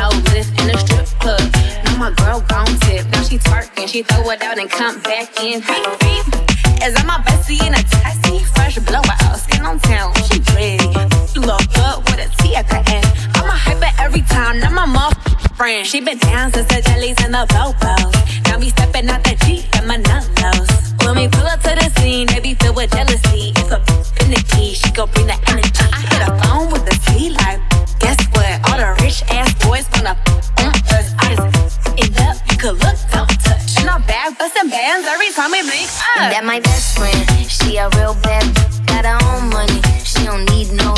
noticed in the strip club. Now my girl gon' tip. Now she twerking, she throw it out and come back in. As I'm my bestie in a taxi, fresh blowout, skin on town, she pretty. She look up with a T at the end. I'm a hyper every time, now my mom friend. She been down since the jellies and the bobos. Now me stepping out that G and my nullos. When we pull up to the scene, they be filled with jealousy. It's a finicky, she gon' bring the energy. I hit a phone with the T like, guess what? All the rich ass boys wanna on us. I just it up, you could look, don't touch. And I'm back bustin' bands every time we link up. That my best friend, she a real bad bitch. Got her own money, she don't need no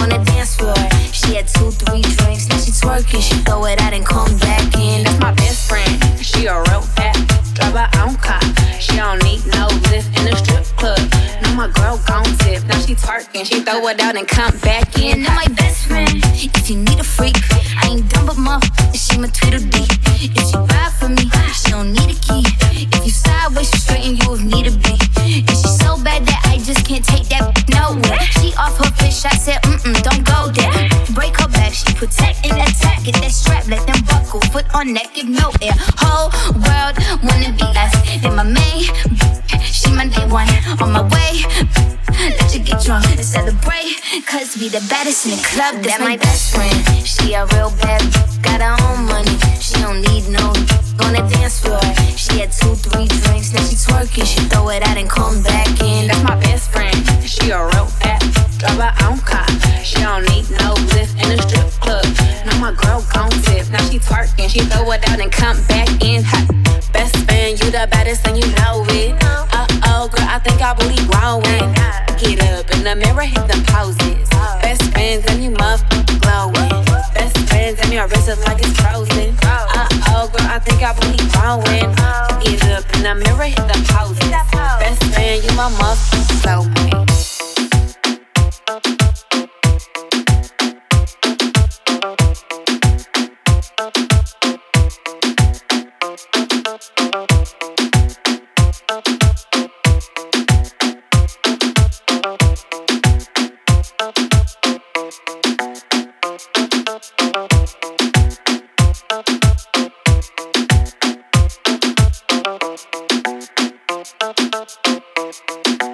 on the dance floor. She had 2, 3 drinks, now she twerking. She throw it out and come back in. That's my best friend, she a real bad bitch. Drive her own car, she don't need no lift in the strip club. Now my girl gon' tip, now she twerking. She throw it out and come back in. Now my best friend, if you need a freak, I ain't dumb but motherfucker, she my Tweedledee. If she ride for me, she don't need a key. If you sideways, she straighten you if need to be. And she so bad that I just can't take that nowhere. She off her fish, I said, don't go there. Break her back, she protect and attack. Get that strap, let them buckle, put on neck, give no air. Whole world wanna be us. Then my main, she my day one. On my way, let you get drunk and celebrate. Cause we the baddest in the club, that's my best friend. She a real bad bitch, got her own money. She don't need no on the dance floor. She had 2, 3 drinks, now she twerking. She throw it out and come back in. That's my best friend. She a real bad bitch, drive her own car. She don't need no lift in the strip club. Now my girl gon' tip. Now she twerking, she throw it out and come back in. Hot. Best friend, you the baddest and you know it. Uh-oh, girl, I think our booty growing. Get up in the mirror, hit them poses. Best friends and you motherfucking glowing. Best friends and your wrist is like it's frozen. Uh-oh, girl, I think our booty growing. Get up in the mirror, hit them poses. Best friend, you my motherfucking glowing. We'll be right back.